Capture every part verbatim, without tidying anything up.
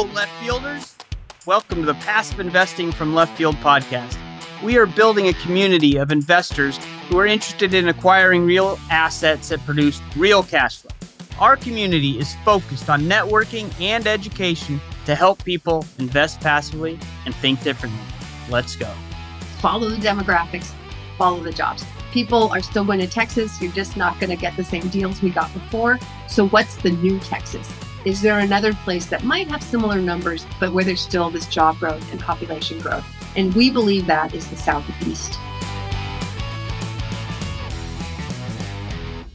Hello, Left Fielders. Welcome to the Passive Investing from Left Field podcast. We are building a community of investors who are interested in acquiring real assets that produce real cash flow. Our community is focused on networking and education to help people invest passively and think differently. Let's go. Follow the demographics, follow the jobs. People are still going to Texas. You're just not going to get the same deals we got before. So what's the new Texas? Is there another place that might have similar numbers, but where there's still this job growth and population growth? And we believe that is the Southeast.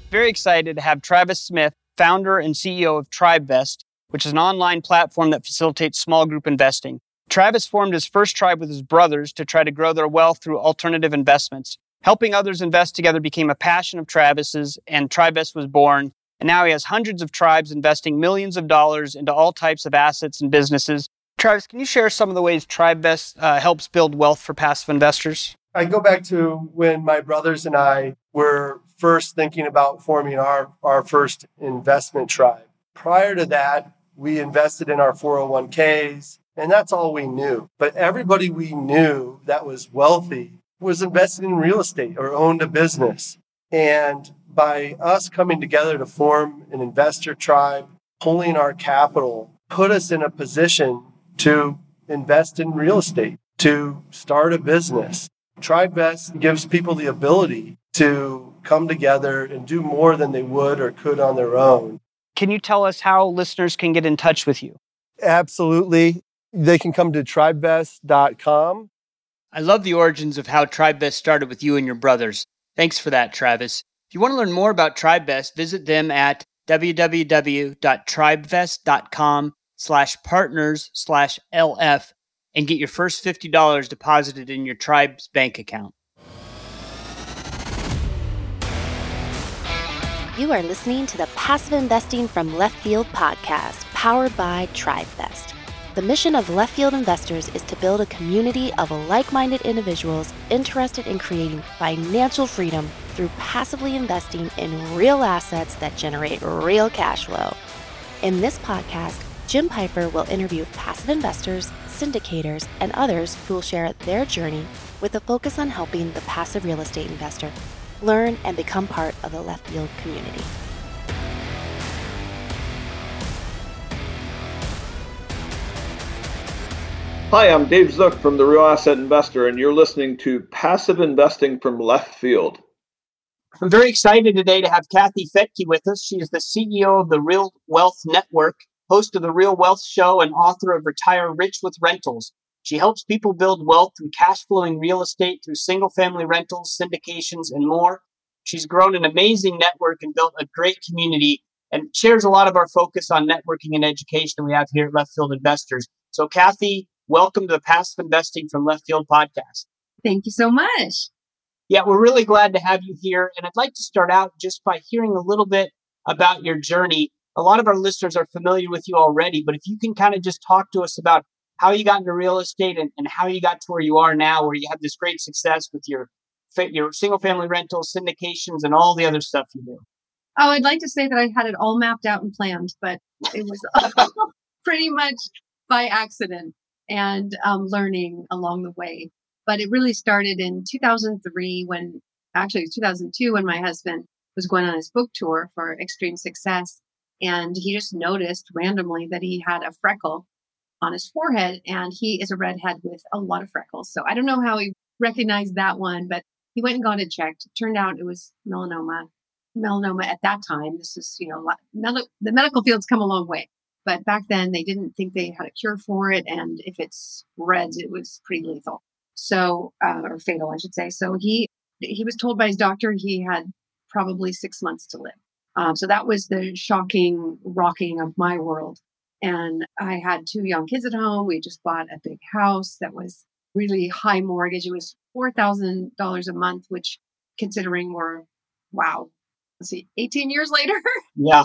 Very excited to have Travis Smith, founder and C E O of TribeVest, which is an online platform that facilitates small group investing. Travis formed his first tribe with his brothers to try to grow their wealth through alternative investments. Helping others invest together became a passion of Travis's, and TribeVest was born. And now he has hundreds of tribes investing millions of dollars into all types of assets and businesses. Travis, can you share some of the ways TribeVest uh, helps build wealth for passive investors? I go back to when my brothers and I were first thinking about forming our, our first investment tribe. Prior to that, we invested in our four oh one k's, and that's all we knew. But everybody we knew that was wealthy was invested in real estate or owned a business. And by us coming together to form an investor tribe, pooling our capital, put us in a position to invest in real estate, to start a business. TribeVest gives people the ability to come together and do more than they would or could on their own. Can you tell us how listeners can get in touch with you? Absolutely. They can come to TribeVest dot com. I love the origins of how TribeVest started with you and your brothers. Thanks for that, Travis. If you want to learn more about TribeVest, visit them at www.tribevest.com slash partners slash LF and get your first fifty dollars deposited in your tribe's bank account. You are listening to the Passive Investing from Left Field podcast, powered by TribeVest. The mission of Left Field Investors is to build a community of like-minded individuals interested in creating financial freedom through passively investing in real assets that generate real cash flow. In this podcast, Jim Piper will interview passive investors, syndicators, and others who will share their journey with a focus on helping the passive real estate investor learn and become part of the Left Field community. Hi, I'm Dave Zook from The Real Asset Investor, and you're listening to Passive Investing from Left Field. I'm very excited today to have Kathy Fettke with us. She is the C E O of the Real Wealth Network, host of the Real Wealth Show, and author of Retire Rich with Rentals. She helps people build wealth through cash-flowing real estate, through single-family rentals, syndications, and more. She's grown an amazing network and built a great community and shares a lot of our focus on networking and education we have here at Left Field Investors. So, Kathy, welcome to the Passive Investing from Left Field podcast. Thank you so much. Yeah, we're really glad to have you here. And I'd like to start out just by hearing a little bit about your journey. A lot of our listeners are familiar with you already, but if you can kind of just talk to us about how you got into real estate and, and how you got to where you are now, where you have this great success with your, your single-family rentals, syndications, and all the other stuff you do. Oh, I'd like to say that I had it all mapped out and planned, but it was pretty much by accident and um, learning along the way. But it really started in two thousand three when, actually it was two thousand two when my husband was going on his book tour for Extreme Success. And he just noticed randomly that he had a freckle on his forehead, and he is a redhead with a lot of freckles. So I don't know how he recognized that one, but he went and got it checked. It turned out it was melanoma. Melanoma at that time, this is, you know, mel- the medical field's come a long way. But back then they didn't think they had a cure for it. And if it spreads, it was pretty lethal. So, uh, or fatal, I should say. So he, he was told by his doctor he had probably six months to live. Um, so that was the shocking rocking of my world. And I had two young kids at home. We just bought a big house that was really high mortgage. It was four thousand dollars a month, which considering we're, wow, let's see, eighteen years later, yeah,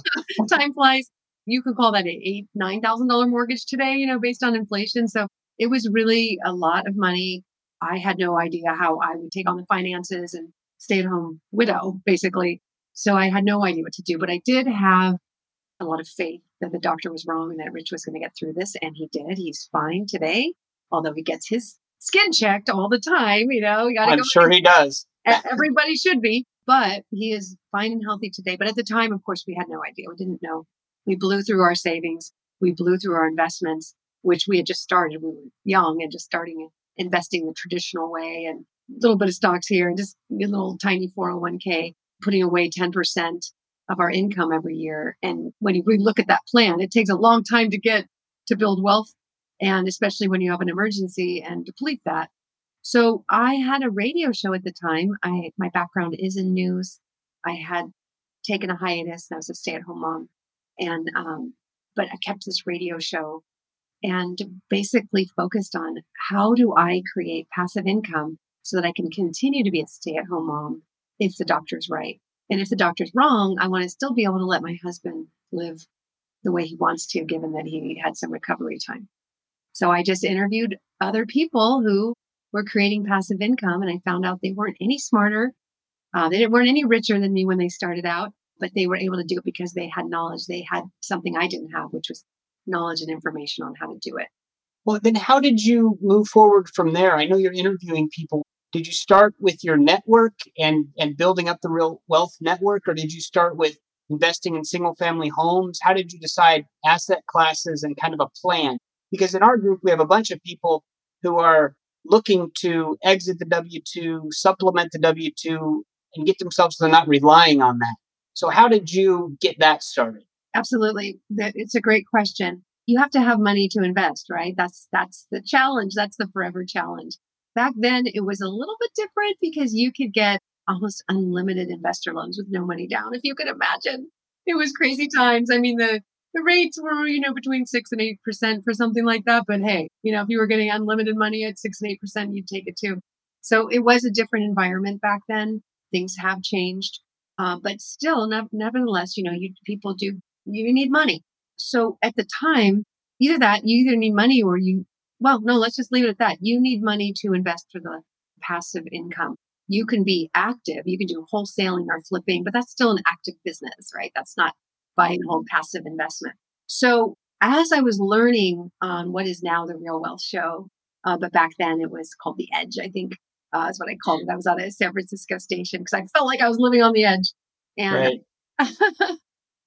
time flies. You could call that an eight, nine thousand dollars mortgage today, you know, based on inflation. So it was really a lot of money. I had no idea how I would take on the finances and stay at home widow, basically. So I had no idea what to do, but I did have a lot of faith that the doctor was wrong and that Rich was going to get through this. And he did. He's fine today, although he gets his skin checked all the time. You know, you gotta I'm go sure he does. Everybody should be. But he is fine and healthy today. But at the time, of course, we had no idea. We didn't know. We blew through our savings. We blew through our investments, which we had just started. We were young and just starting investing the traditional way and a little bit of stocks here and just a little tiny four oh one k, putting away ten percent of our income every year. And when you really look at that plan, it takes a long time to get to build wealth. And especially when you have an emergency and deplete that. So I had a radio show at the time. I my background is in news. I had taken a hiatus and I was a stay-at-home mom. And um, but I kept this radio show and basically focused on how do I create passive income so that I can continue to be a stay-at-home mom if the doctor's right. And if the doctor's wrong, I want to still be able to let my husband live the way he wants to, given that he had some recovery time. So I just interviewed other people who were creating passive income, and I found out they weren't any smarter. Uh, they weren't any richer than me when they started out, but they were able to do it because they had knowledge. They had something I didn't have, which was knowledge and information on how to do it. Well, then how did you move forward from there? I know you're interviewing people. Did you start with your network and, and building up the Real Wealth Network, or did you start with investing in single family homes? How did you decide asset classes and kind of a plan? Because in our group, we have a bunch of people who are looking to exit the W two, supplement the W two, and get themselves so they're not relying on that. So how did you get that started? Absolutely. It's a great question. You have to have money to invest, right? That's that's the challenge. That's the forever challenge. Back then, it was a little bit different because you could get almost unlimited investor loans with no money down, if you could imagine. It was crazy times. I mean, the The rates were, you know, between six and eight percent for something like that. But hey, you know, if you were getting unlimited money at six and eight percent, you'd take it too. So it was a different environment back then. Things have changed, uh, but still, ne- nevertheless, you know, you people do you need money. So at the time, either that you either need money or you well, no, let's just leave it at that. You need money to invest for the passive income. You can be active. You can do wholesaling or flipping, but that's still an active business, right? That's not buy and hold passive investment. So as I was learning on what is now the Real Wealth Show, uh, but back then it was called The Edge, I think uh, is what I called it. I was at a San Francisco station because I felt like I was living on the edge. And, right.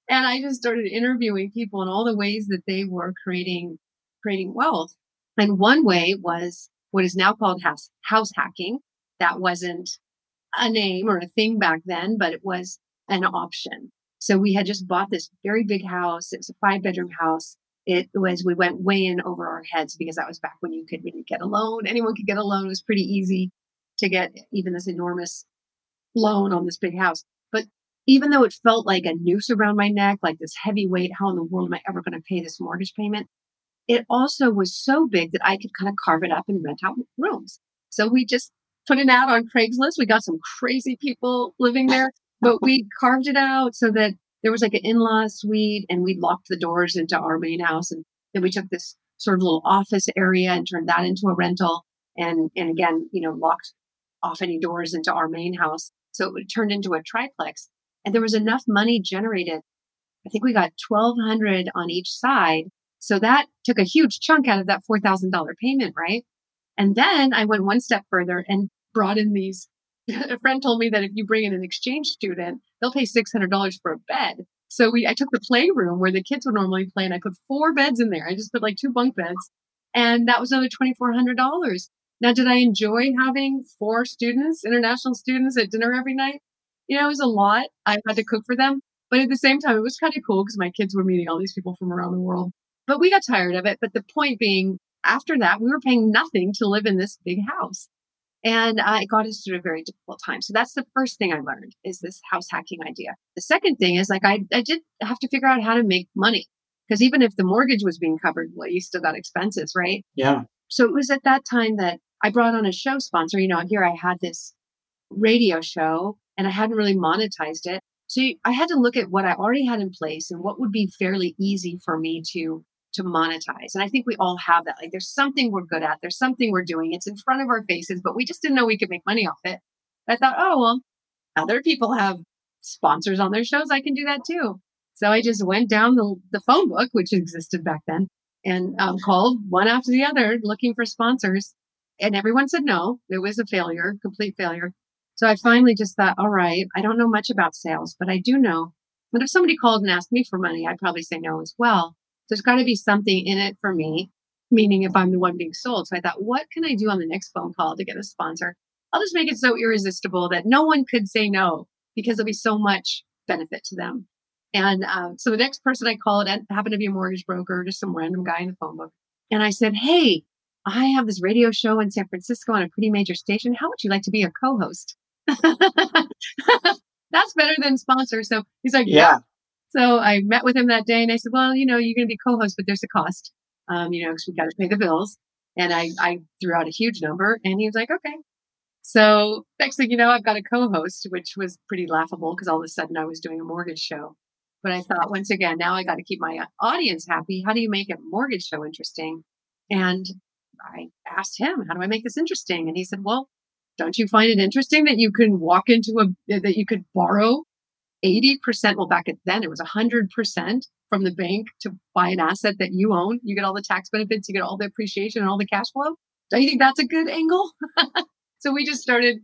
And I just started interviewing people in all the ways that they were creating, creating wealth. And one way was what is now called house, house hacking. That wasn't a name or a thing back then, but it was an option. So we had just bought this very big house. It was a five bedroom house. It was, we went way in over our heads because that was back when you could really get a loan. Anyone could get a loan. It was pretty easy to get even this enormous loan on this big house. But even though it felt like a noose around my neck, like this heavy weight, how in the world am I ever going to pay this mortgage payment? It also was so big that I could kind of carve it up and rent out rooms. So we just put it out on Craigslist. We got some crazy people living there. But we carved it out so that there was like an in-law suite, and we locked the doors into our main house. And then we took this sort of little office area and turned that into a rental. And, and again, you know, locked off any doors into our main house. So it turned into a triplex. And there was enough money generated. I think we got twelve hundred dollars on each side. So that took a huge chunk out of that four thousand dollars payment, right? And then I went one step further and brought in these. A friend told me that if you bring in an exchange student, they'll pay six hundred dollars for a bed. So we, I took the playroom where the kids would normally play, and I put four beds in there. I just put like two bunk beds, and that was another two thousand four hundred dollars. Now, did I enjoy having four students, international students at dinner every night? You know, it was a lot. I had to cook for them. But at the same time, it was kind of cool because my kids were meeting all these people from around the world. But we got tired of it. But the point being, after that, we were paying nothing to live in this big house. And uh, it got us through a very difficult time. So that's the first thing I learned, is this house hacking idea. The second thing is like, I, I did have to figure out how to make money, because even if the mortgage was being covered, well, you still got expenses, right? Yeah. So it was at that time that I brought on a show sponsor. You know, here I had this radio show and I hadn't really monetized it. So you, I had to look at what I already had in place and what would be fairly easy for me to to monetize. And I think we all have that. Like, there's something we're good at. There's something we're doing. It's in front of our faces, but we just didn't know we could make money off it. I thought, oh, well, other people have sponsors on their shows. I can do that too. So I just went down the, the phone book, which existed back then, and um, called one after the other looking for sponsors. And everyone said no, it was a failure, complete failure. So I finally just thought, all right, I don't know much about sales, but I do know that if somebody called and asked me for money, I'd probably say no as well. There's got to be something in it for me, meaning if I'm the one being sold. So I thought, what can I do on the next phone call to get a sponsor? I'll just make it so irresistible that no one could say no, because there'll be so much benefit to them. And uh, so the next person I called happened to be a mortgage broker, just some random guy in the phone book. And I said, hey, I have this radio show in San Francisco on a pretty major station. How would you like to be a co-host? That's better than sponsor. So he's like, yeah. yeah. So I met with him that day and I said, well, you know, you're going to be co-host, but there's a cost, um, you know, because we got to pay the bills. And I, I threw out a huge number and he was like, okay. So next thing you know, I've got a co-host, which was pretty laughable because all of a sudden I was doing a mortgage show. But I thought, once again, now I got to keep my audience happy. How do you make a mortgage show interesting? And I asked him, how do I make this interesting? And he said, well, don't you find it interesting that you can walk into a, that you could borrow eighty percent? Well, back then it was one hundred percent from the bank to buy an asset that you own. You get all the tax benefits, you get all the appreciation and all the cash flow. Don't you think that's a good angle? So we just started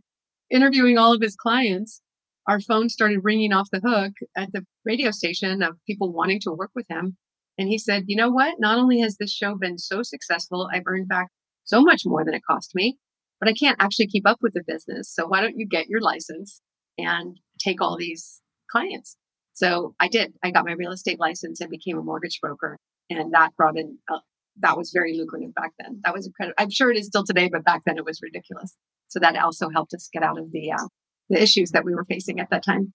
interviewing all of his clients. Our phone started ringing off the hook at the radio station of people wanting to work with him. And he said, you know what? Not only has this show been so successful, I've earned back so much more than it cost me, but I can't actually keep up with the business. So why don't you get your license and take all these clients? So I did. I got my real estate license and became a mortgage broker. And that brought in, uh, that was very lucrative back then. That was incredible. I'm sure it is still today, but back then it was ridiculous. So that also helped us get out of the uh, the issues that we were facing at that time.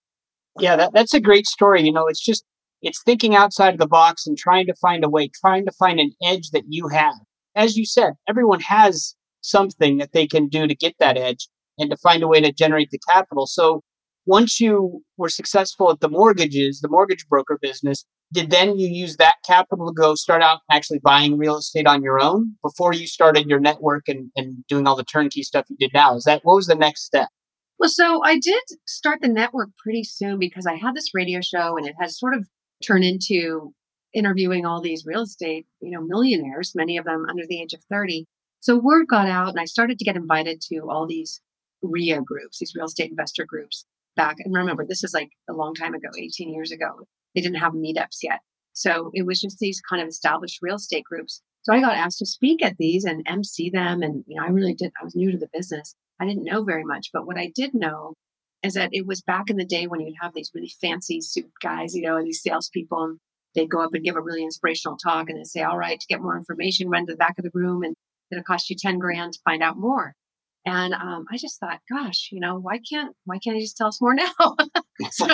Yeah, that, that's a great story. You know, it's just, it's thinking outside of the box and trying to find a way, trying to find an edge that you have. As you said, everyone has something that they can do to get that edge and to find a way to generate the capital. So once you were successful at the mortgages, the mortgage broker business, did then you use that capital to go start out actually buying real estate on your own before you started your network and, and doing all the turnkey stuff you did now? Is that, what was the next step? Well, so I did start the network pretty soon because I had this radio show and it has sort of turned into interviewing all these real estate, you know, millionaires, many of them under the age of thirty. So word got out and I started to get invited to all these R I A groups, these real estate investor groups back. And remember, this is like a long time ago, eighteen years ago. They didn't have meetups yet. So it was just these kind of established real estate groups. So I got asked to speak at these and emcee them. And, you know, I really did. I was new to the business. I didn't know very much. But what I did know is that it was back in the day when you'd have these really fancy suit guys, you know, and these salespeople, and they'd go up and give a really inspirational talk and they'd say, all right, to get more information, run to the back of the room and it'll cost you ten grand to find out more. And um, I just thought, gosh, you know, why can't, why can't I just tell us more now? so,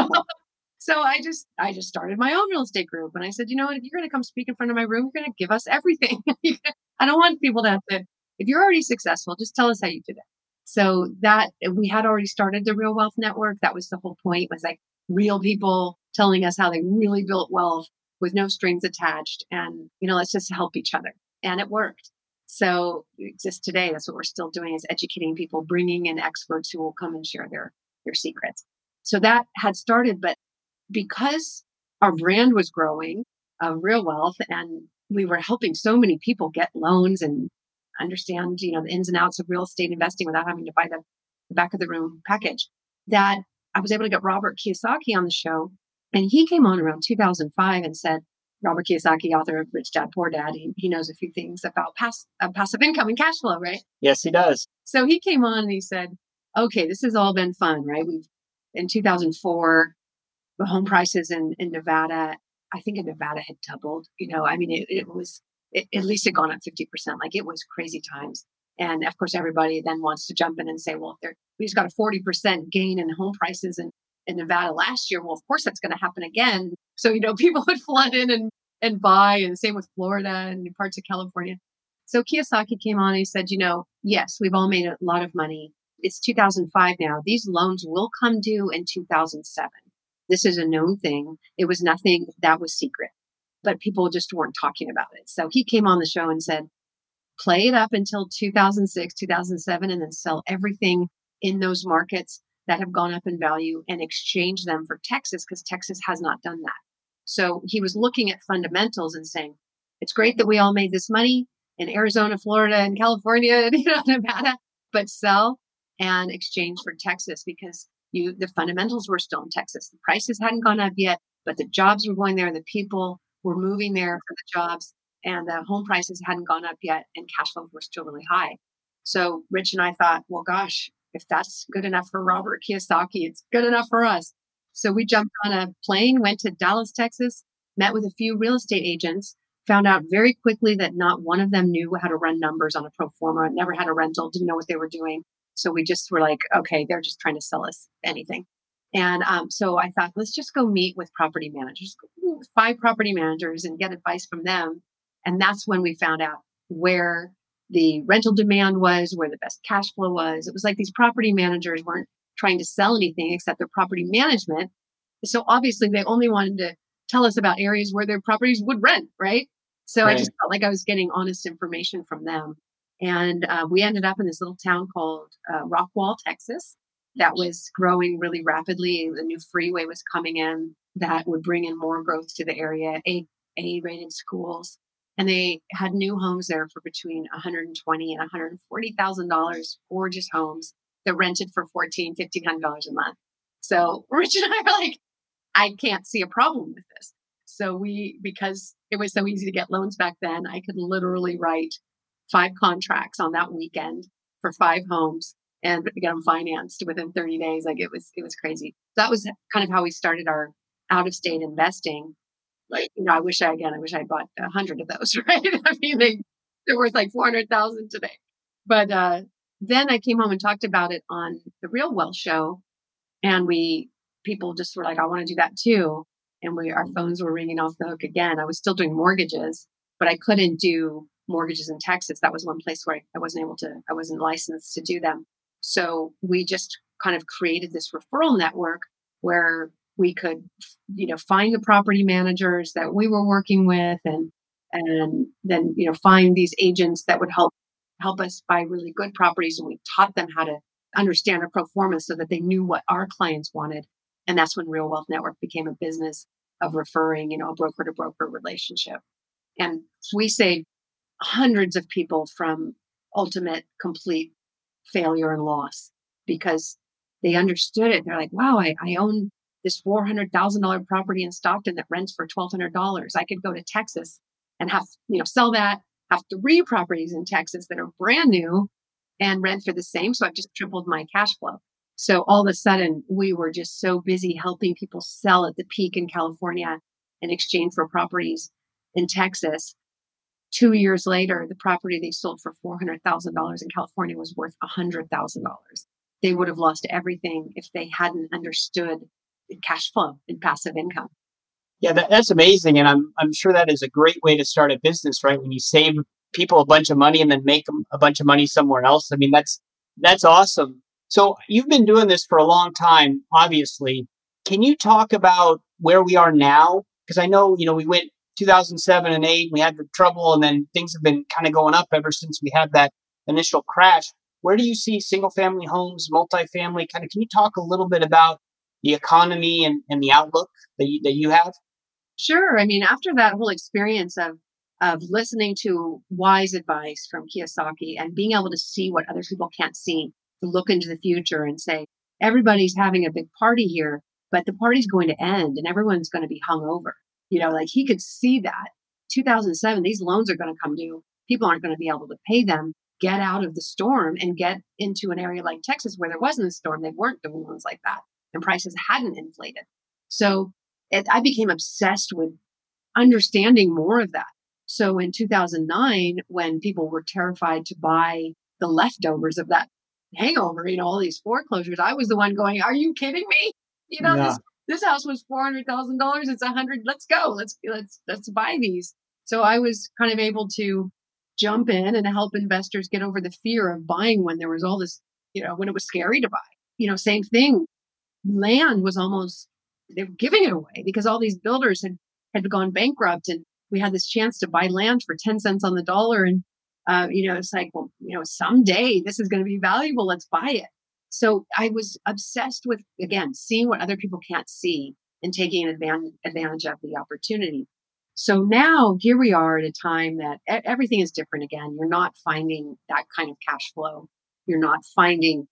so I just, I just started my own real estate group. And I said, you know what, if you're going to come speak in front of my room, you're going to give us everything. I don't want people to have to, if you're already successful, just tell us how you did it. So that we had already started the Real Wealth Network. That was the whole point, was like real people telling us how they really built wealth with no strings attached. And, you know, let's just help each other. And it worked. So it exists today. That's what we're still doing, is educating people, bringing in experts who will come and share their, their secrets. So that had started, but because our brand was growing of uh, Real Wealth and we were helping so many people get loans and understand, you know, the ins and outs of real estate investing without having to buy the, the back of the room package, that I was able to get Robert Kiyosaki on the show. And he came on around two thousand five and said, Robert Kiyosaki, author of Rich Dad, Poor Dad, he, he knows a few things about pass, uh, passive income and cash flow, right? Yes, he does. So he came on and he said, okay, this has all been fun, right? We've in two thousand four, the home prices in, in Nevada, I think in Nevada had doubled. You know, I mean, it, it was... It, at least it gone up fifty percent. Like it was crazy times. And of course, everybody then wants to jump in and say, well, if we just got a forty percent gain in home prices in, in Nevada last year, well, of course, that's going to happen again. So, you know, people would flood in and, and buy, and the same with Florida and parts of California. So Kiyosaki came on and he said, you know, yes, we've all made a lot of money. It's two thousand five now. These loans will come due in two thousand seven. This is a known thing. It was nothing that was secret, but people just weren't talking about it. So he came on the show and said, play it up until two thousand six, two thousand seven, and then sell everything in those markets that have gone up in value and exchange them for Texas, because Texas has not done that. So he was looking at fundamentals and saying, it's great that we all made this money in Arizona, Florida, and California, and you know, Nevada, but sell and exchange for Texas because you the fundamentals were still in Texas. The prices hadn't gone up yet, but the jobs were going there and the people were moving there for the jobs and the home prices hadn't gone up yet and cash flows were still really high. So Rich and I thought, well, gosh, if that's good enough for Robert Kiyosaki, it's good enough for us. So we jumped on a plane, went to Dallas, Texas, met with a few real estate agents, found out very quickly that not one of them knew how to run numbers on a pro forma, never had a rental, didn't know what they were doing. So we just were like, okay, they're just trying to sell us anything. And um, so I thought, let's just go meet with property managers, five property managers and get advice from them. And that's when we found out where the rental demand was, where the best cash flow was. It was like these property managers weren't trying to sell anything except their property management. So obviously they only wanted to tell us about areas where their properties would rent, right? So right. I just felt like I was getting honest information from them. And uh, we ended up in this little town called uh, Rockwall, Texas, that was growing really rapidly. The new freeway was coming in that would bring in more growth to the area, A, A-rated schools. And they had new homes there for between one hundred twenty thousand dollars and one hundred forty thousand dollars, gorgeous homes that rented for fourteen hundred dollars, fifteen hundred dollars a month. So Rich and I are like, I can't see a problem with this. So we, because it was so easy to get loans back then, I could literally write five contracts on that weekend for five homes and get them financed within thirty days. Like it was, it was crazy. That was kind of how we started our out-of-state investing. Like, you know, I wish I, again, I wish I bought a hundred of those, right? I mean, they, they're worth like four hundred thousand today. But uh, then I came home and talked about it on the Real Wealth Show. And we, people just were like, I want to do that too. And we, our phones were ringing off the hook again. I was still doing mortgages, but I couldn't do mortgages in Texas. That was one place where I, I wasn't able to, I wasn't licensed to do them. So we just kind of created this referral network where we could, you know, find the property managers that we were working with, and and then, you know, find these agents that would help help us buy really good properties. And we taught them how to understand our pro forma so that they knew what our clients wanted. And that's when Real Wealth Network became a business of referring, you know, a broker to broker relationship. And we saved hundreds of people from ultimate complete failure and loss because they understood it. They're like, wow, I, I own this four hundred thousand dollars property in Stockton that rents for twelve hundred dollars. I could go to Texas and have, you know, sell that, have three properties in Texas that are brand new and rent for the same. So I've just tripled my cash flow. So all of a sudden we were just so busy helping people sell at the peak in California in exchange for properties in Texas. Two years later, the property they sold for four hundred thousand dollars in California was worth one hundred thousand dollars. They would have lost everything if they hadn't understood cash flow and passive income. Yeah, that, that's amazing. And I'm I'm sure that is a great way to start a business, right? When you save people a bunch of money and then make them a bunch of money somewhere else. I mean, that's that's awesome. So you've been doing this for a long time, obviously. Can you talk about where we are now? Because I know, you know, we went two thousand seven and eight, we had the trouble, and then things have been kind of going up ever since we had that initial crash. Where do you see single family homes, multifamily? Kind of, can you talk a little bit about the economy and, and the outlook that you, that you have? Sure. I mean, after that whole experience of of listening to wise advice from Kiyosaki and being able to see what other people can't see, to look into the future and say, everybody's having a big party here, but the party's going to end and everyone's going to be hungover. You know, like he could see that. two thousand seven, these loans are going to come due. People aren't going to be able to pay them. Get out of the storm and get into an area like Texas where there wasn't a storm. They weren't doing loans like that. And prices hadn't inflated. So it, I became obsessed with understanding more of that. So in two thousand nine, when people were terrified to buy the leftovers of that hangover, you know, all these foreclosures, I was the one going, are you kidding me? You know, yeah. this, this house was four hundred thousand dollars. It's one hundred thousand dollars. Let's go. Let's, let's, let's buy these. So I was kind of able to jump in and help investors get over the fear of buying when there was all this, you know, when it was scary to buy. You know, same thing. Land was almost, they were giving it away because all these builders had, had gone bankrupt and we had this chance to buy land for ten cents on the dollar. And, uh, you know, it's like, well, you know, someday this is going to be valuable. Let's buy it. So I was obsessed with, again, seeing what other people can't see and taking advantage, advantage of the opportunity. So now here we are at a time that everything is different again. You're not finding that kind of cash flow. You're not finding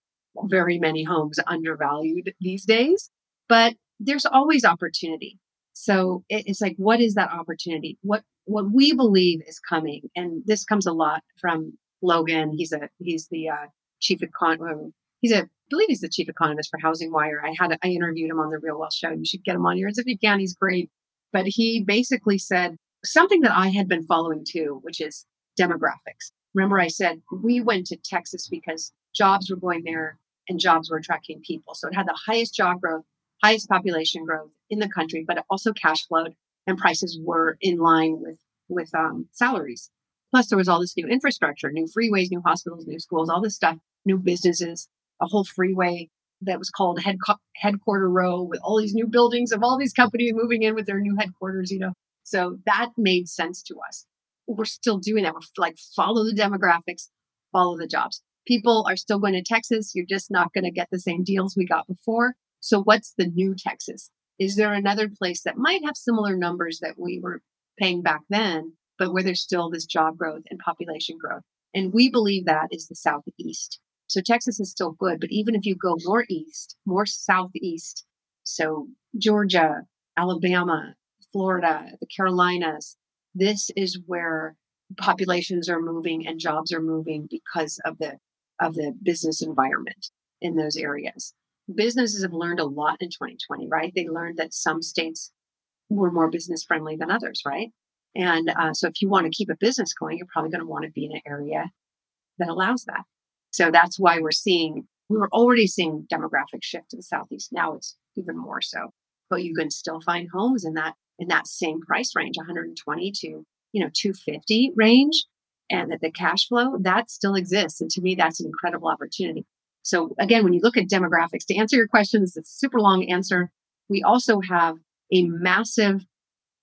very many homes undervalued these days, but there's always opportunity. So it's like, what is that opportunity? What what we believe is coming, and this comes a lot from Logan. He's a he's the uh, chief econ. He's a I believe he's the chief economist for Housing Wire. I had a, I interviewed him on the Real Wealth Show. You should get him on yours if you can. He's great. But he basically said something that I had been following too, which is demographics. Remember, I said we went to Texas because jobs were going there and jobs were attracting people. So it had the highest job growth, highest population growth in the country, but it also cash flowed and prices were in line with, with um, salaries. Plus there was all this new infrastructure, new freeways, new hospitals, new schools, all this stuff, new businesses, a whole freeway that was called head co- Headquarter Row with all these new buildings of all these companies moving in with their new headquarters, you know. So that made sense to us. We're still doing that. We're like, follow the demographics, follow the jobs. People are still going to Texas. You're just not going to get the same deals we got before. So what's the new Texas? Is there another place that might have similar numbers that we were paying back then, but where there's still this job growth and population growth? And we believe that is the Southeast. So Texas is still good, but even if you go more east, more southeast, so Georgia, Alabama, Florida, the Carolinas, this is where populations are moving and jobs are moving because of the of the business environment in those areas. Businesses have learned a lot in twenty twenty, right? They learned that some states were more business friendly than others, right? And uh, so if you want to keep a business going, you're probably going to want to be in an area that allows that. So that's why we're seeing, we were already seeing demographic shift to the Southeast. Now it's even more so, but you can still find homes in that, in that same price range, one hundred twenty to, you know, two fifty range, and that the cash flow that still exists. And to me, that's an incredible opportunity. So again, when you look at demographics, to answer your question, this is a super long answer. We also have a massive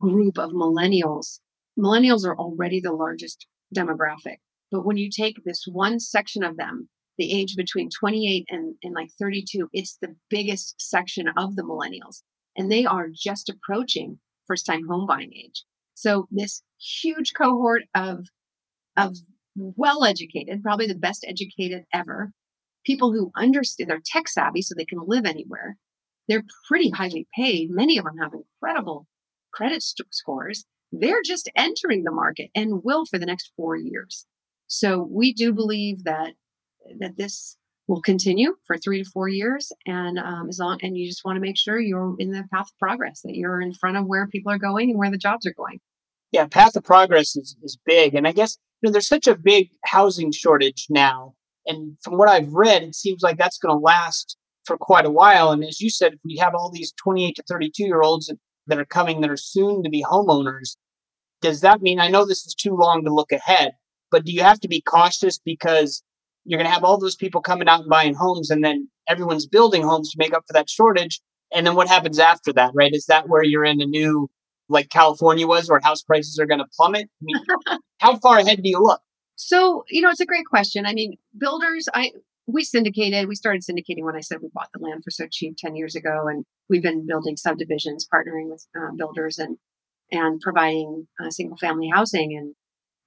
group of millennials. Millennials are already the largest demographic. But when you take this one section of them, the age between twenty-eight and, and like thirty-two, it's the biggest section of the millennials. And they are just approaching first-time home buying age. So this huge cohort of, of well-educated, probably the best educated ever, people who understand, they're tech savvy so they can live anywhere. They're pretty highly paid. Many of them have incredible credit st- scores. They're just entering the market and will for the next four years. So we do believe that that this will continue for three to four years, and um, as long and you just want to make sure you're in the path of progress, that you're in front of where people are going and where the jobs are going. Yeah, path of progress is, is big, and I guess you know there's such a big housing shortage now, and from what I've read, it seems like that's going to last for quite a while. And as you said, if we have all these twenty-eight to thirty-two year olds that are coming that are soon to be homeowners, does that mean? I know this is too long to look ahead. But do you have to be cautious because you're going to have all those people coming out and buying homes, and then everyone's building homes to make up for that shortage? And then what happens after that, right? Is that where you're in a new, like California was, where house prices are going to plummet? I mean, how far ahead do you look? So, you know, it's a great question. I mean, builders, I we syndicated, we started syndicating when I said we bought the land for so cheap ten years ago, and we've been building subdivisions, partnering with uh, builders and, and providing uh, single family housing and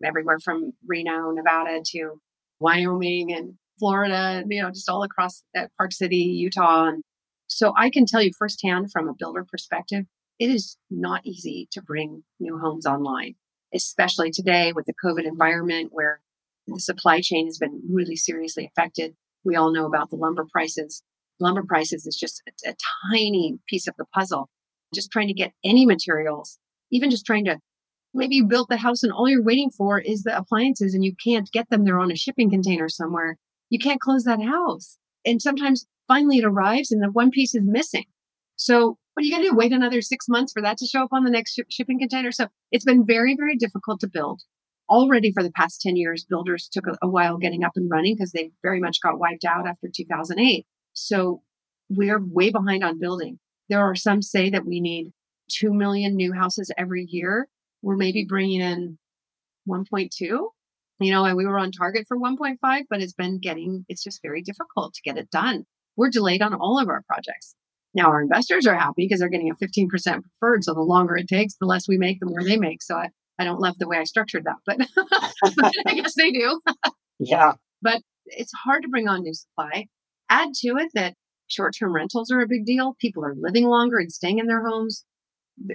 everywhere from Reno, Nevada to Wyoming and Florida, you know, just all across Park City, Utah. And so I can tell you firsthand from a builder perspective, it is not easy to bring new homes online, especially today with the COVID environment where the supply chain has been really seriously affected. We all know about the lumber prices. Lumber prices is just a, a tiny piece of the puzzle. Just trying to get any materials, even just trying to maybe you built the house and all you're waiting for is the appliances and you can't get them. They're on a shipping container somewhere. You can't close that house. And sometimes finally it arrives and the one piece is missing. So what are you going to do? Wait another six months for that to show up on the next sh- shipping container? So it's been very, very difficult to build. Already for the past ten years, builders took a, a while getting up and running because they very much got wiped out after two thousand eight. So we're way behind on building. There are some say that we need two million new houses every year. We're maybe bringing in one point two, you know, and we were on target for one point five, but it's been getting, it's just very difficult to get it done. We're delayed on all of our projects. Now our investors are happy because they're getting a fifteen percent preferred. So the longer it takes, the less we make, the more they make. So I, I don't love the way I structured that, but, but I guess they do. Yeah. But it's hard to bring on new supply. Add to it that short-term rentals are a big deal. People are living longer and staying in their homes.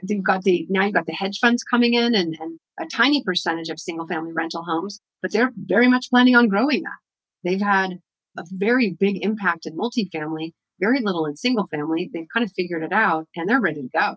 You've got the, now you've got the hedge funds coming in and, and a tiny percentage of single-family rental homes, but they're very much planning on growing that. They've had a very big impact in multifamily, very little in single family. They've kind of figured it out and they're ready to go.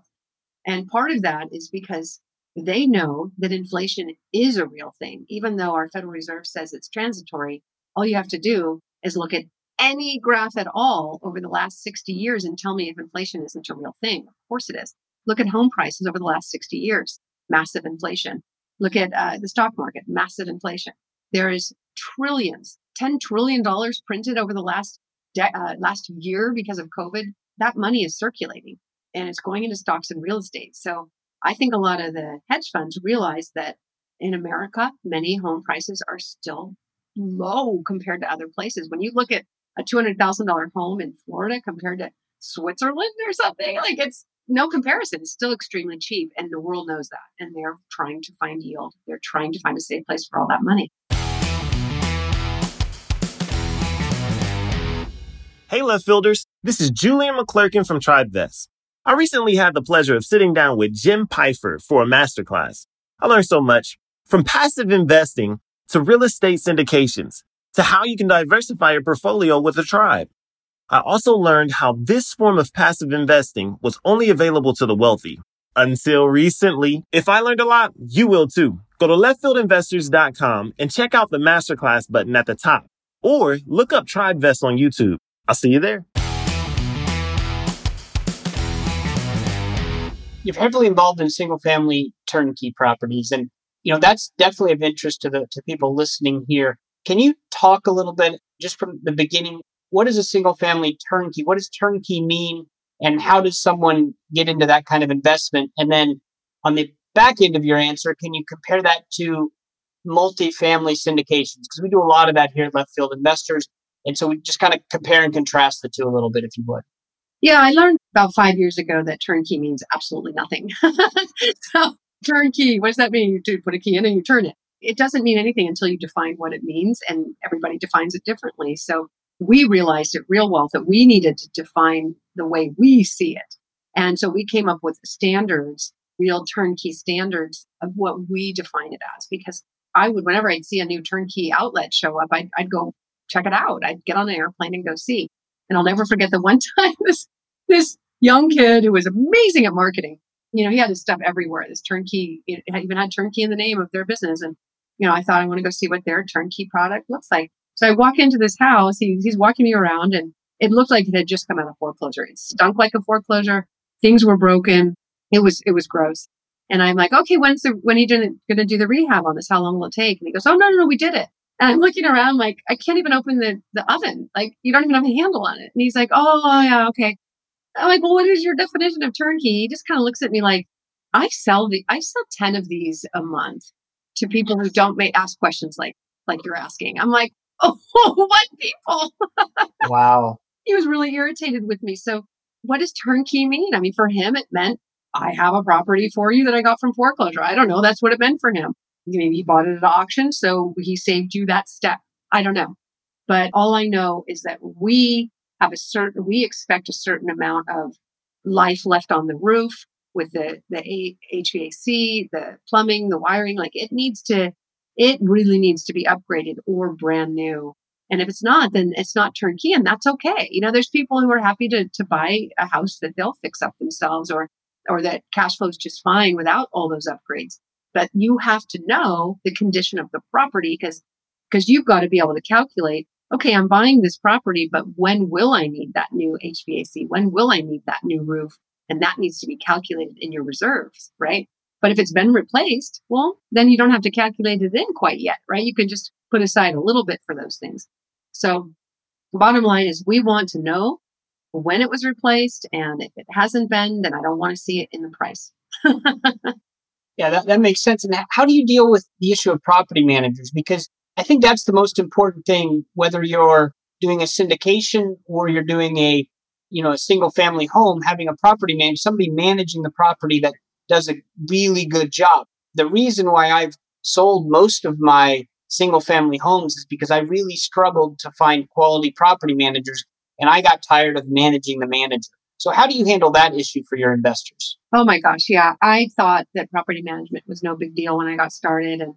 And part of that is because they know that inflation is a real thing. Even though our Federal Reserve says it's transitory, all you have to do is look at any graph at all over the last sixty years and tell me if inflation isn't a real thing. Of course it is. Look at home prices over the last sixty years, massive inflation. Look at uh, the stock market, massive inflation. There is trillions, ten trillion dollars printed over the last de- uh, last year because of COVID. That money is circulating and it's going into stocks and real estate. So I think a lot of the hedge funds realize that in America, many home prices are still low compared to other places. When you look at a two hundred thousand dollars home in Florida compared to Switzerland or something, like it's no comparison. It's still extremely cheap and the world knows that. And they're trying to find yield. They're trying to find a safe place for all that money. Hey, Left Fielders, this is Julian McClurkin from TribeVest. I recently had the pleasure of sitting down with Jim Pfeiffer for a masterclass. I learned so much, from passive investing to real estate syndications to how you can diversify your portfolio with a tribe. I also learned how this form of passive investing was only available to the wealthy until recently. If I learned a lot, you will too. Go to left field investors dot com and check out the masterclass button at the top or look up TribeVest on YouTube. I'll see you there. You're heavily involved in single-family turnkey properties, and you know that's definitely of interest to the to people listening here. Can you talk a little bit, just from the beginning, what is a single-family turnkey? What does turnkey mean, and how does someone get into that kind of investment? And then on the back end of your answer, can you compare that to multifamily syndications? Because we do a lot of that here at Left Field Investors. And so we just kind of compare and contrast the two a little bit, if you would. Yeah, I learned about five years ago that turnkey means absolutely nothing. So turnkey, what does that mean? You do put a key in and you turn it. It doesn't mean anything until you define what it means, and everybody defines it differently. So we realized at Real Wealth that we needed to define the way we see it. And so we came up with standards, real turnkey standards of what we define it as. Because I would, whenever I'd see a new turnkey outlet show up, I'd, I'd go check it out. I'd get on an airplane and go see. And I'll never forget the one time this this young kid who was amazing at marketing, you know, he had his stuff everywhere. This turnkey, it even had turnkey in the name of their business. And, you know, I thought, I want to go see what their turnkey product looks like. So I walk into this house, he, he's walking me around, and it looked like it had just come out of foreclosure. It stunk like a foreclosure. Things were broken. It was, it was gross. And I'm like, okay, when's the, when are you going to do the rehab on this? How long will it take? And he goes, oh, no, no, no, we did it. And I'm looking around like, I can't even open the, the oven. Like, you don't even have a handle on it. And he's like, oh, yeah, okay. I'm like, well, what is your definition of turnkey? He just kind of looks at me like, I sell the, I sell ten of these a month to people who don't make, ask questions like, like you're asking. I'm like, oh, what people? Wow. He was really irritated with me. So what does turnkey mean? I mean, for him, it meant I have a property for you that I got from foreclosure. I don't know. That's what it meant for him. Maybe he bought it at auction, so he saved you that step. I don't know. But all I know is that we have a certain, we expect a certain amount of life left on the roof with the, the H V A C, the plumbing, the wiring. Like it needs to, it really needs to be upgraded or brand new. And if it's not, then it's not turnkey, and that's okay. You know, there's people who are happy to to buy a house that they'll fix up themselves or, or that cash flows just fine without all those upgrades. But you have to know the condition of the property because because you've got to be able to calculate, okay, I'm buying this property, but when will I need that new H V A C? When will I need that new roof? And that needs to be calculated in your reserves, right? But if it's been replaced, well, then you don't have to calculate it in quite yet, right? You can just put aside a little bit for those things. So bottom line is we want to know when it was replaced. And if it hasn't been, then I don't want to see it in the price. Yeah, that, that makes sense. And how do you deal with the issue of property managers? Because I think that's the most important thing, whether you're doing a syndication or you're doing a you know, a single family home, having a property manager, somebody managing the property that does a really good job. The reason why I've sold most of my single family homes is because I really struggled to find quality property managers, and I got tired of managing the manager. So how do you handle that issue for your investors? Oh my gosh, yeah. I thought that property management was no big deal when I got started, and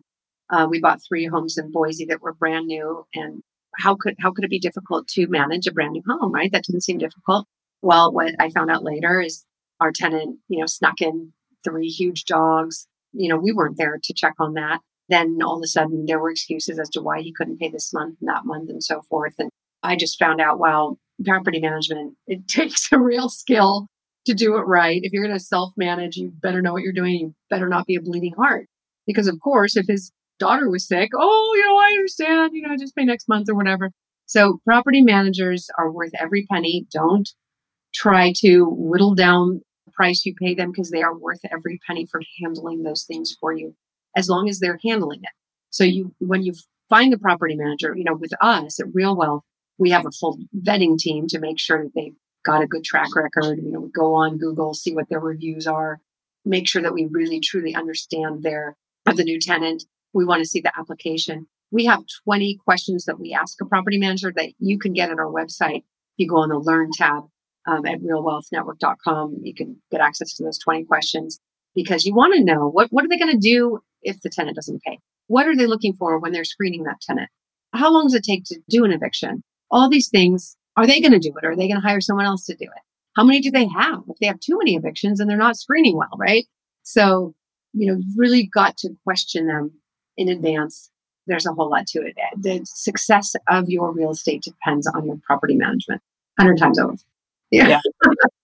uh, we bought three homes in Boise that were brand new, and how could how could it be difficult to manage a brand new home, right? That didn't seem difficult. Well, what I found out later is our tenant, you know, snuck in three huge dogs. You know, we weren't there to check on that. Then all of a sudden there were excuses as to why he couldn't pay this month and that month and so forth. And I just found out, wow, property management, it takes a real skill to do it right. If you're going to self-manage, you better know what you're doing. You better not be a bleeding heart. Because of course, if his daughter was sick, oh, you know, I understand, you know, just pay next month or whatever. So property managers are worth every penny. Don't try to whittle down the price you pay them, because they are worth every penny for handling those things for you, as long as they're handling it. So you, when you find the property manager, you know, with us at Real Wealth, we have a full vetting team to make sure that they've got a good track record. You know, we go on Google, see what their reviews are, make sure that we really truly understand their, of the new tenant. We want to see the application. We have twenty questions that we ask a property manager that you can get at our website. If you go on the Learn tab um, at real wealth network dot com, you can get access to those twenty questions, because you want to know what, what are they going to do if the tenant doesn't pay? What are they looking for when they're screening that tenant? How long does it take to do an eviction? All these things, are they going to do it? Or are they going to hire someone else to do it? How many do they have? If they have too many evictions and they're not screening well, right? So, you know, you've really got to question them in advance. There's a whole lot to it. The success of your real estate depends on your property management, one hundred times over. Yeah. yeah.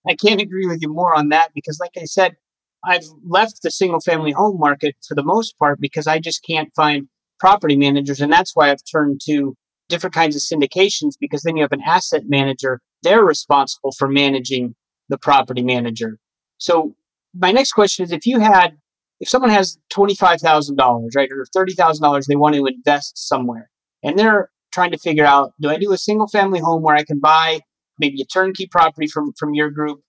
I can't agree with you more on that, because like I said, I've left the single family home market for the most part because I just can't find property managers. And that's why I've turned to different kinds of syndications, because then you have an asset manager. They're responsible for managing the property manager. So my next question is, if you had, if someone has twenty-five thousand dollars, right, or thirty thousand dollars, they want to invest somewhere, and they're trying to figure out, do I do a single family home where I can buy maybe a turnkey property from, from your group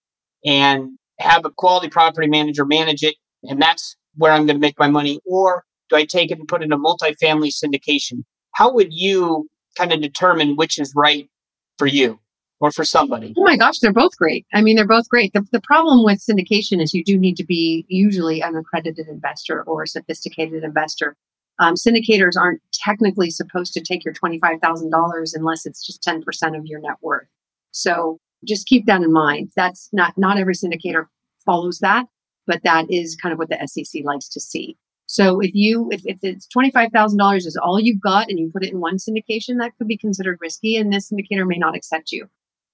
and have a quality property manager manage it, and that's where I'm going to make my money? Or do I take it and put it in a multifamily syndication? How would you kind of determine which is right for you or for somebody? Oh my gosh, they're both great. I mean, they're both great. The, the problem with syndication is you do need to be usually an accredited investor or a sophisticated investor. Um, syndicators aren't technically supposed to take your twenty-five thousand dollars unless it's just ten percent of your net worth. So just keep that in mind. That's not, not every syndicator follows that, but that is kind of what the S E C likes to see. So if you, if, if it's twenty-five thousand dollars is all you've got and you put it in one syndication, that could be considered risky, and this syndicator may not accept you.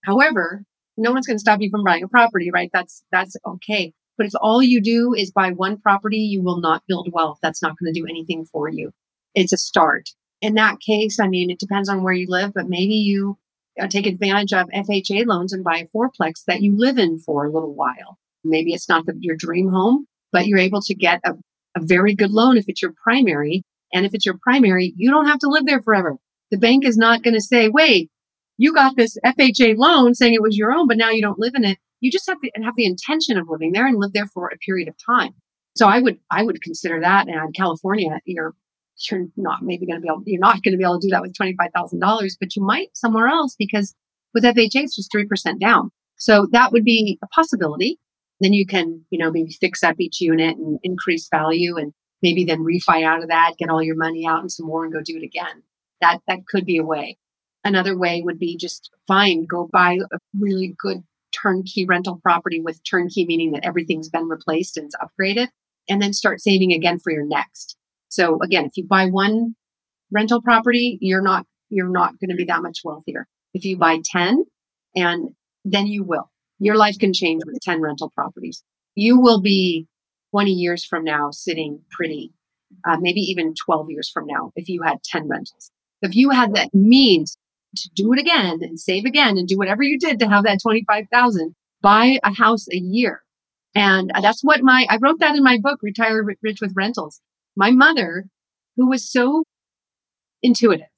However, no one's going to stop you from buying a property, right? That's, that's okay. But if all you do is buy one property, you will not build wealth. That's not going to do anything for you. It's a start. In that case, I mean, it depends on where you live, but maybe you take advantage of F H A loans and buy a fourplex that you live in for a little while. Maybe it's not the, your dream home, but you're able to get a, a very good loan if it's your primary. And if it's your primary, you don't have to live there forever. The bank is not going to say, wait, you got this F H A loan saying it was your own, but now you don't live in it. You just have to have the intention of living there and live there for a period of time. So I would, I would consider that. And in California, you're you're not maybe going to be able, you're not going to be able to do that with twenty-five thousand dollars, but you might somewhere else, because with F H A, it's just three percent down. So that would be a possibility. Then you can, you know, maybe fix up each unit and increase value, and maybe then refi out of that, get all your money out and some more and go do it again. That, that could be a way. Another way would be just fine, go buy a really good turnkey rental property, with turnkey meaning that everything's been replaced and it's upgraded, and then start saving again for your next. So again, if you buy one rental property, you're not, you're not going to be that much wealthier. If you buy ten, and then you will, your life can change with ten rental properties. You will be twenty years from now sitting pretty, uh, maybe even twelve years from now, if you had ten rentals. If you had that means to do it again and save again and do whatever you did to have that twenty-five thousand, buy a house a year. And that's what my, I wrote that in my book, Retire Rich with Rentals. My mother, who was so intuitive,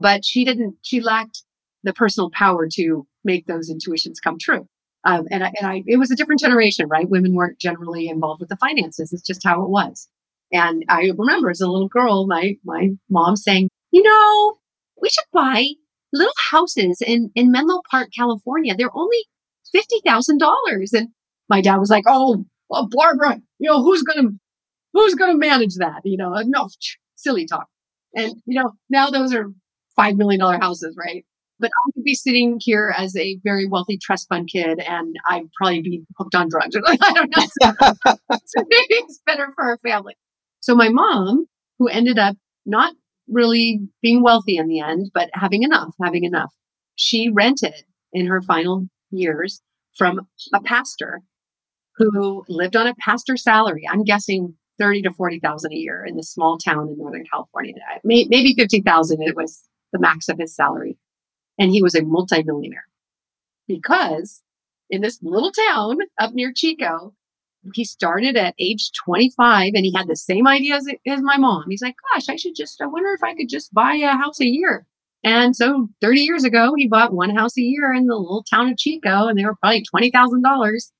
but she didn't, she lacked the personal power to make those intuitions come true. Um, and I, and I, it was a different generation, right? Women weren't generally involved with the finances. It's just how it was. And I remember as a little girl, my, my mom saying, you know, we should buy little houses in, in Menlo Park, California. They're only fifty thousand dollars. And my dad was like, oh, well, Barbara, you know, who's going to, who's going to manage that? You know, no, silly talk. And, you know, now those are five million dollars houses, right? But I could be sitting here as a very wealthy trust fund kid, and I'd probably be hooked on drugs. I don't know. So maybe it's better for our family. So my mom, who ended up not really being wealthy in the end, but having enough, having enough, she rented in her final years from a pastor who lived on a pastor's salary. I'm guessing thirty to forty thousand a year in this small town in Northern California. Maybe fifty thousand. It was the max of his salary. And he was a multimillionaire because in this little town up near Chico, he started at age twenty-five and he had the same idea as, as my mom. He's like, gosh, I should just, I wonder if I could just buy a house a year. And so thirty years ago, he bought one house a year in the little town of Chico, and they were probably twenty thousand dollars.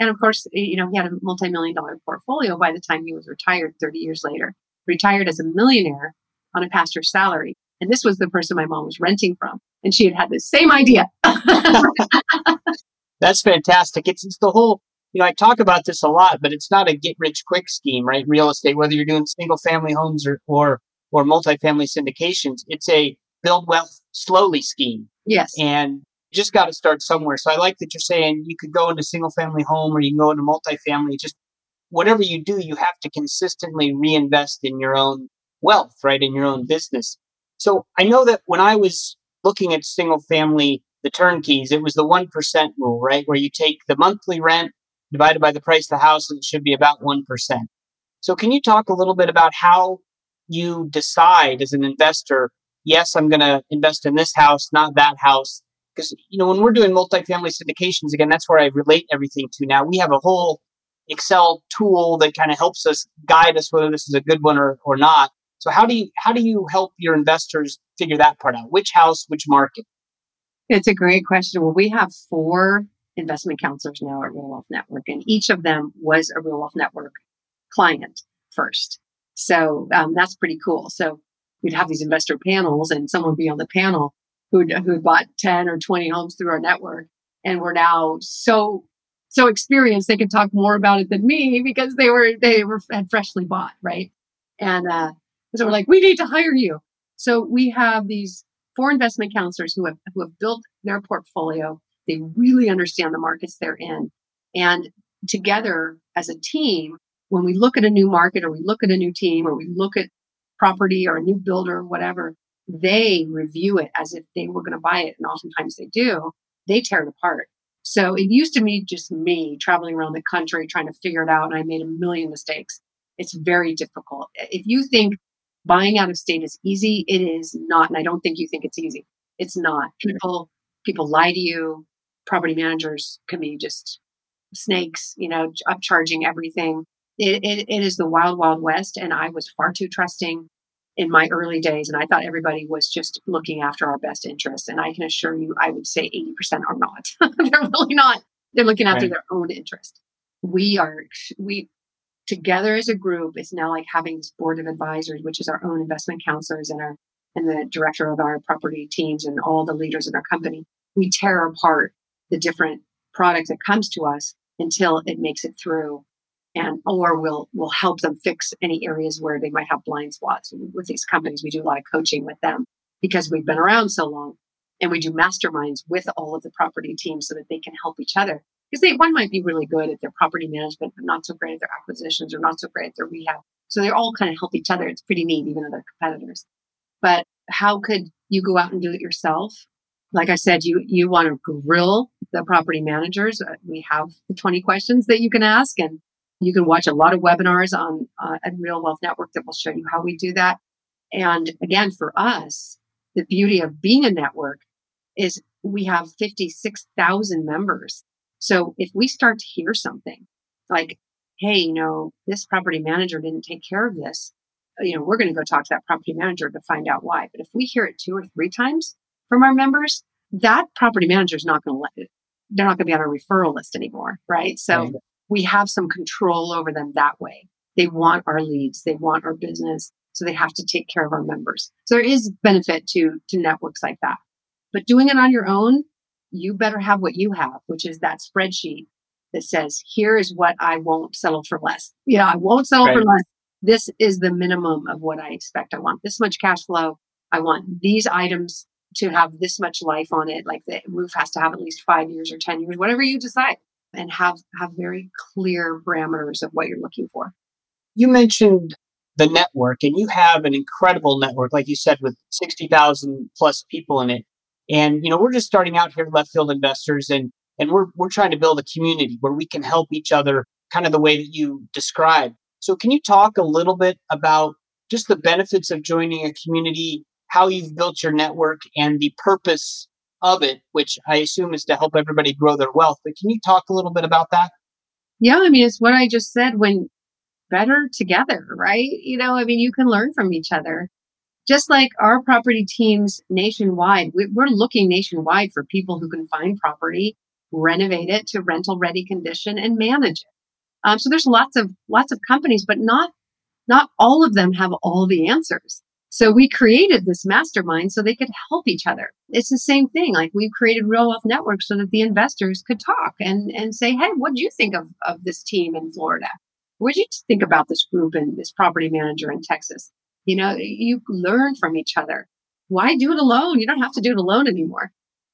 And of course, you know, he had a multi-million dollar portfolio by the time he was retired thirty years later, retired as a millionaire on a pastor's salary. And this was the person my mom was renting from. And she had had the same idea. That's fantastic. It's, it's the whole, you know, I talk about this a lot, but it's not a get rich quick scheme, right? Real estate, whether you're doing single family homes or, or, or multifamily syndications, it's a build wealth slowly scheme. Yes. And you just got to start somewhere. So I like that you're saying you could go into single family home or you can go into multifamily. Just whatever you do, you have to consistently reinvest in your own wealth, right? In your own business. So I know that when I was looking at single family, the turnkeys, it was the one percent rule, right? Where you take the monthly rent divided by the price of the house, and it should be about one percent. So can you talk a little bit about how you decide as an investor, yes, I'm going to invest in this house, not that house? Because, you know, when we're doing multifamily syndications, again, that's where I relate everything to now. We have a whole Excel tool that kind of helps us guide us whether this is a good one or, or not. So how do you how do you help your investors figure that part out? Which house, which market? It's a great question. Well, we have four investment counselors now at Real Wealth Network, and each of them was a Real Wealth Network client first. So um, that's pretty cool. So we'd have these investor panels, and someone would be on the panel who who bought ten or twenty homes through our network, and we're now so so experienced they can talk more about it than me because they were they were had freshly bought, right? And uh, so we're like, we need to hire you. So we have these four investment counselors who have, who have built their portfolio. They really understand the markets they're in. And together as a team, when we look at a new market or we look at a new team or we look at property or a new builder or whatever, they review it as if they were going to buy it. And oftentimes they do. They tear it apart. So it used to be just me traveling around the country trying to figure it out. And I made a million mistakes. It's very difficult. If you think buying out of state is easy, it is not. And I don't think you think it's easy. It's not. People people lie to you. Property managers can be just snakes, you know, upcharging everything. It, it, it is the wild, wild west. And I was far too trusting in my early days. And I thought everybody was just looking after our best interests. And I can assure you, I would say eighty percent are not. They're really not. They're looking after right. their own interest. We are, we... Together as a group, it's now like having this board of advisors, which is our own investment counselors and our and the director of our property teams and all the leaders in our company. We tear apart the different product that comes to us until it makes it through, and or we'll we'll help them fix any areas where they might have blind spots. With these companies, we do a lot of coaching with them because we've been around so long, and we do masterminds with all of the property teams so that they can help each other. Because they, one might be really good at their property management, but not so great at their acquisitions or not so great at their rehab. So they all kind of help each other. It's pretty neat, even though they're competitors. But how could you go out and do it yourself? Like I said, you you want to grill the property managers. We have the twenty questions that you can ask, and you can watch a lot of webinars on uh, at Real Wealth Network that will show you how we do that. And again, for us, the beauty of being a network is we have fifty-six thousand members. So if we start to hear something like, hey, you know, this property manager didn't take care of this, you know, we're going to go talk to that property manager to find out why. But if we hear it two or three times from our members, that property manager is not going to let it, they're not going to be on our referral list anymore, right? So right. we have some control over them that way. They want our leads, they want our business, so they have to take care of our members. So there is benefit to to networks like that. But doing it on your own, you better have what you have, which is that spreadsheet that says, here is what I won't settle for less. You know, I won't settle right. for less. This is the minimum of what I expect. I want this much cash flow. I want these items to have this much life on it. Like the roof has to have at least five years or ten years, whatever you decide, and have, have very clear parameters of what you're looking for. You mentioned the network, and you have an incredible network, like you said, with sixty thousand plus people in it. And, you know, we're just starting out here at Left Field Investors, and and we're we're trying to build a community where we can help each other kind of the way that you described. So can you talk a little bit about just the benefits of joining a community, how you've built your network, and the purpose of it, which I assume is to help everybody grow their wealth. But can you talk a little bit about that? Yeah, I mean, it's what I just said, when better together, right? You know, I mean, you can learn from each other. Just like our property teams nationwide, we're looking nationwide for people who can find property, renovate it to rental ready condition, and manage it. Um, so there's lots of lots of companies, but not not all of them have all the answers. So we created this mastermind so they could help each other. It's the same thing. Like, we've created Real Wealth Network so that the investors could talk and and say, hey, what do you think of, of this team in Florida? What do you think about this group and this property manager in Texas? You know, you learn from each other. Why do it alone? You don't have to do it alone anymore.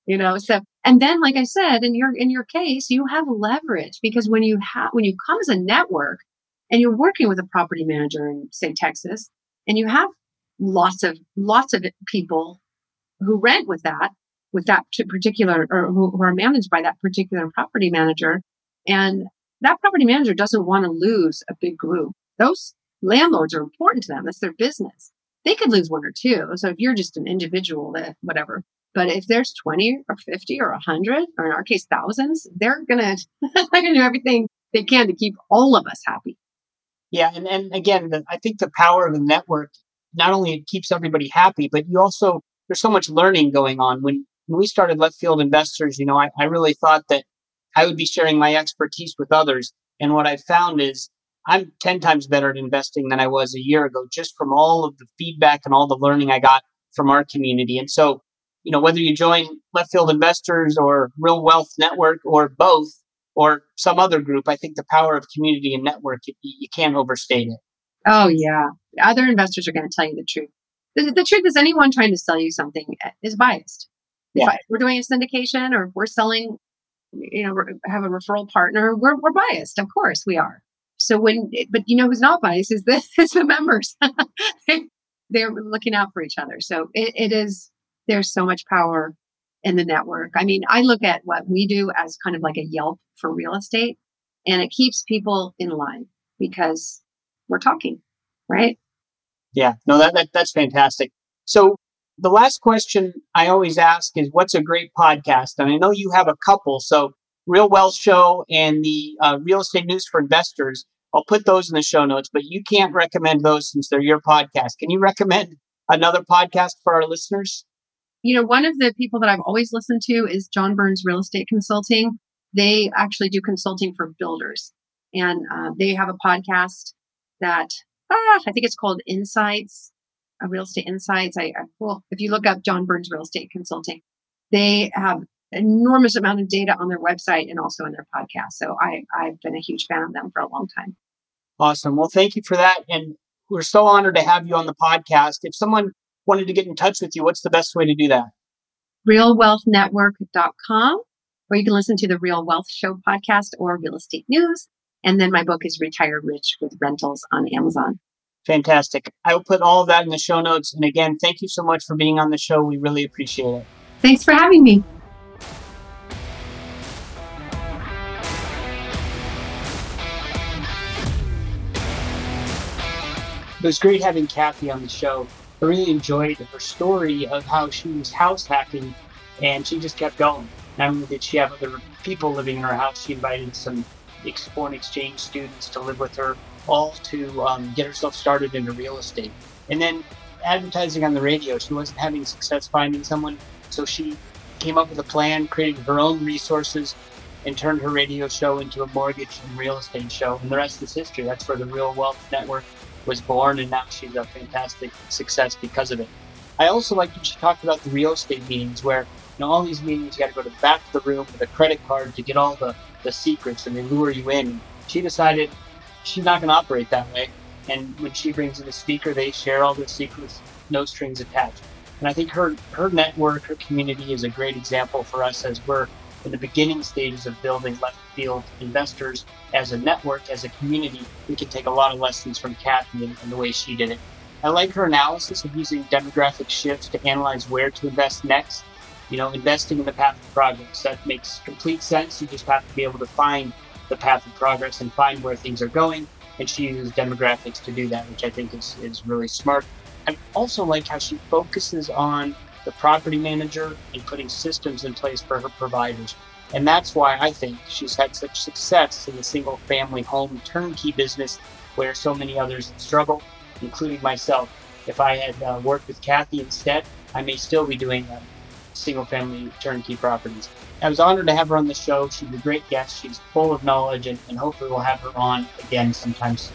You know, so, and then, like I said, in your, in your case, you have leverage, because when you have, when you come as a network and you're working with a property manager in, say, Texas, and you have lots of, lots of people who rent with that, with that particular, or who, who are managed by that particular property manager. And that property manager doesn't want to lose a big group. Those landlords are important to them. That's their business. They could lose one or two. So if you're just an individual, whatever. But if there's twenty or fifty or one hundred, or in our case, thousands, they're going to they're gonna do everything they can to keep all of us happy. Yeah. And, and again, the, I think the power of the network, not only it keeps everybody happy, but you also, there's so much learning going on. When, when we started Left Field Investors, you know, I, I really thought that I would be sharing my expertise with others. And what I found is, I'm ten times better at investing than I was a year ago, just from all of the feedback and all the learning I got from our community. And so, you know, whether you join Left Field Investors or Real Wealth Network or both or some other group, I think the power of community and network, you, you can't overstate it. Oh, yeah. Other investors are going to tell you the truth. The, the truth is, anyone trying to sell you something is biased. Yeah. If we're doing a syndication, or if we're selling, you know, have a referral partner, we're, we're biased. Of course we are. So when, but you know who's not biased is the, is the members. They're looking out for each other. So it, it is, there's so much power in the network. I mean, I look at what we do as kind of like a Yelp for real estate, and it keeps people in line because we're talking, right? Yeah, no, that, that that's fantastic. So the last question I always ask is, what's a great podcast? And I know you have a couple, so Real Wealth Show and the uh, Real Estate News for Investors. I'll put those in the show notes, but you can't recommend those since they're your podcast. Can you recommend another podcast for our listeners? You know, one of the people that I've always listened to is John Burns Real Estate Consulting. They actually do consulting for builders, and uh, they have a podcast that ah, I think it's called Insights, uh, Real Estate Insights. I, I well, if you look up John Burns Real Estate Consulting, they have enormous amount of data on their website and also in their podcast. So I, I've been a huge fan of them for a long time. Awesome. Well, thank you for that. And we're so honored to have you on the podcast. If someone wanted to get in touch with you, what's the best way to do that? real wealth network dot com, or you can listen to the Real Wealth Show podcast or Real Estate News. And then my book is Retire Rich with Rentals on Amazon. Fantastic. I will put all of that in the show notes. And again, thank you so much for being on the show. We really appreciate it. Thanks for having me. It was great having Kathy on the show. I really enjoyed her story of how she was house hacking, and she just kept going. Not only did she have other people living in her house, she invited some foreign exchange students to live with her, all to um, get herself started into real estate. And then advertising on the radio, she wasn't having success finding someone, so she came up with a plan, created her own resources, and turned her radio show into a mortgage and real estate show. And the rest is history. That's where the Real Wealth Network was born, and now she's a fantastic success because of it. I also like that she talked about the real estate meetings where, you know, all these meetings, you got to go to the back of the room with a credit card to get all the, the secrets, and they lure you in. She decided she's not going to operate that way. And when she brings in a speaker, they share all their secrets, no strings attached. And I think her, her network, her community is a great example for us as we're in the beginning stages of building Left Field Investors as a network, as a community. We can take a lot of lessons from Kathy and, and the way she did it. I like her analysis of using demographic shifts to analyze where to invest next. You know, investing in the path of progress. That makes complete sense. You just have to be able to find the path of progress and find where things are going. And she uses demographics to do that, which I think is, is really smart. I also like how she focuses on the property manager and putting systems in place for her providers. And that's why I think she's had such success in the single family home turnkey business where so many others struggle, including myself. If I had uh, worked with Kathy instead, I may still be doing uh, single family turnkey properties. I was honored to have her on the show. She's a great guest. She's full of knowledge, and, and hopefully we'll have her on again sometime soon.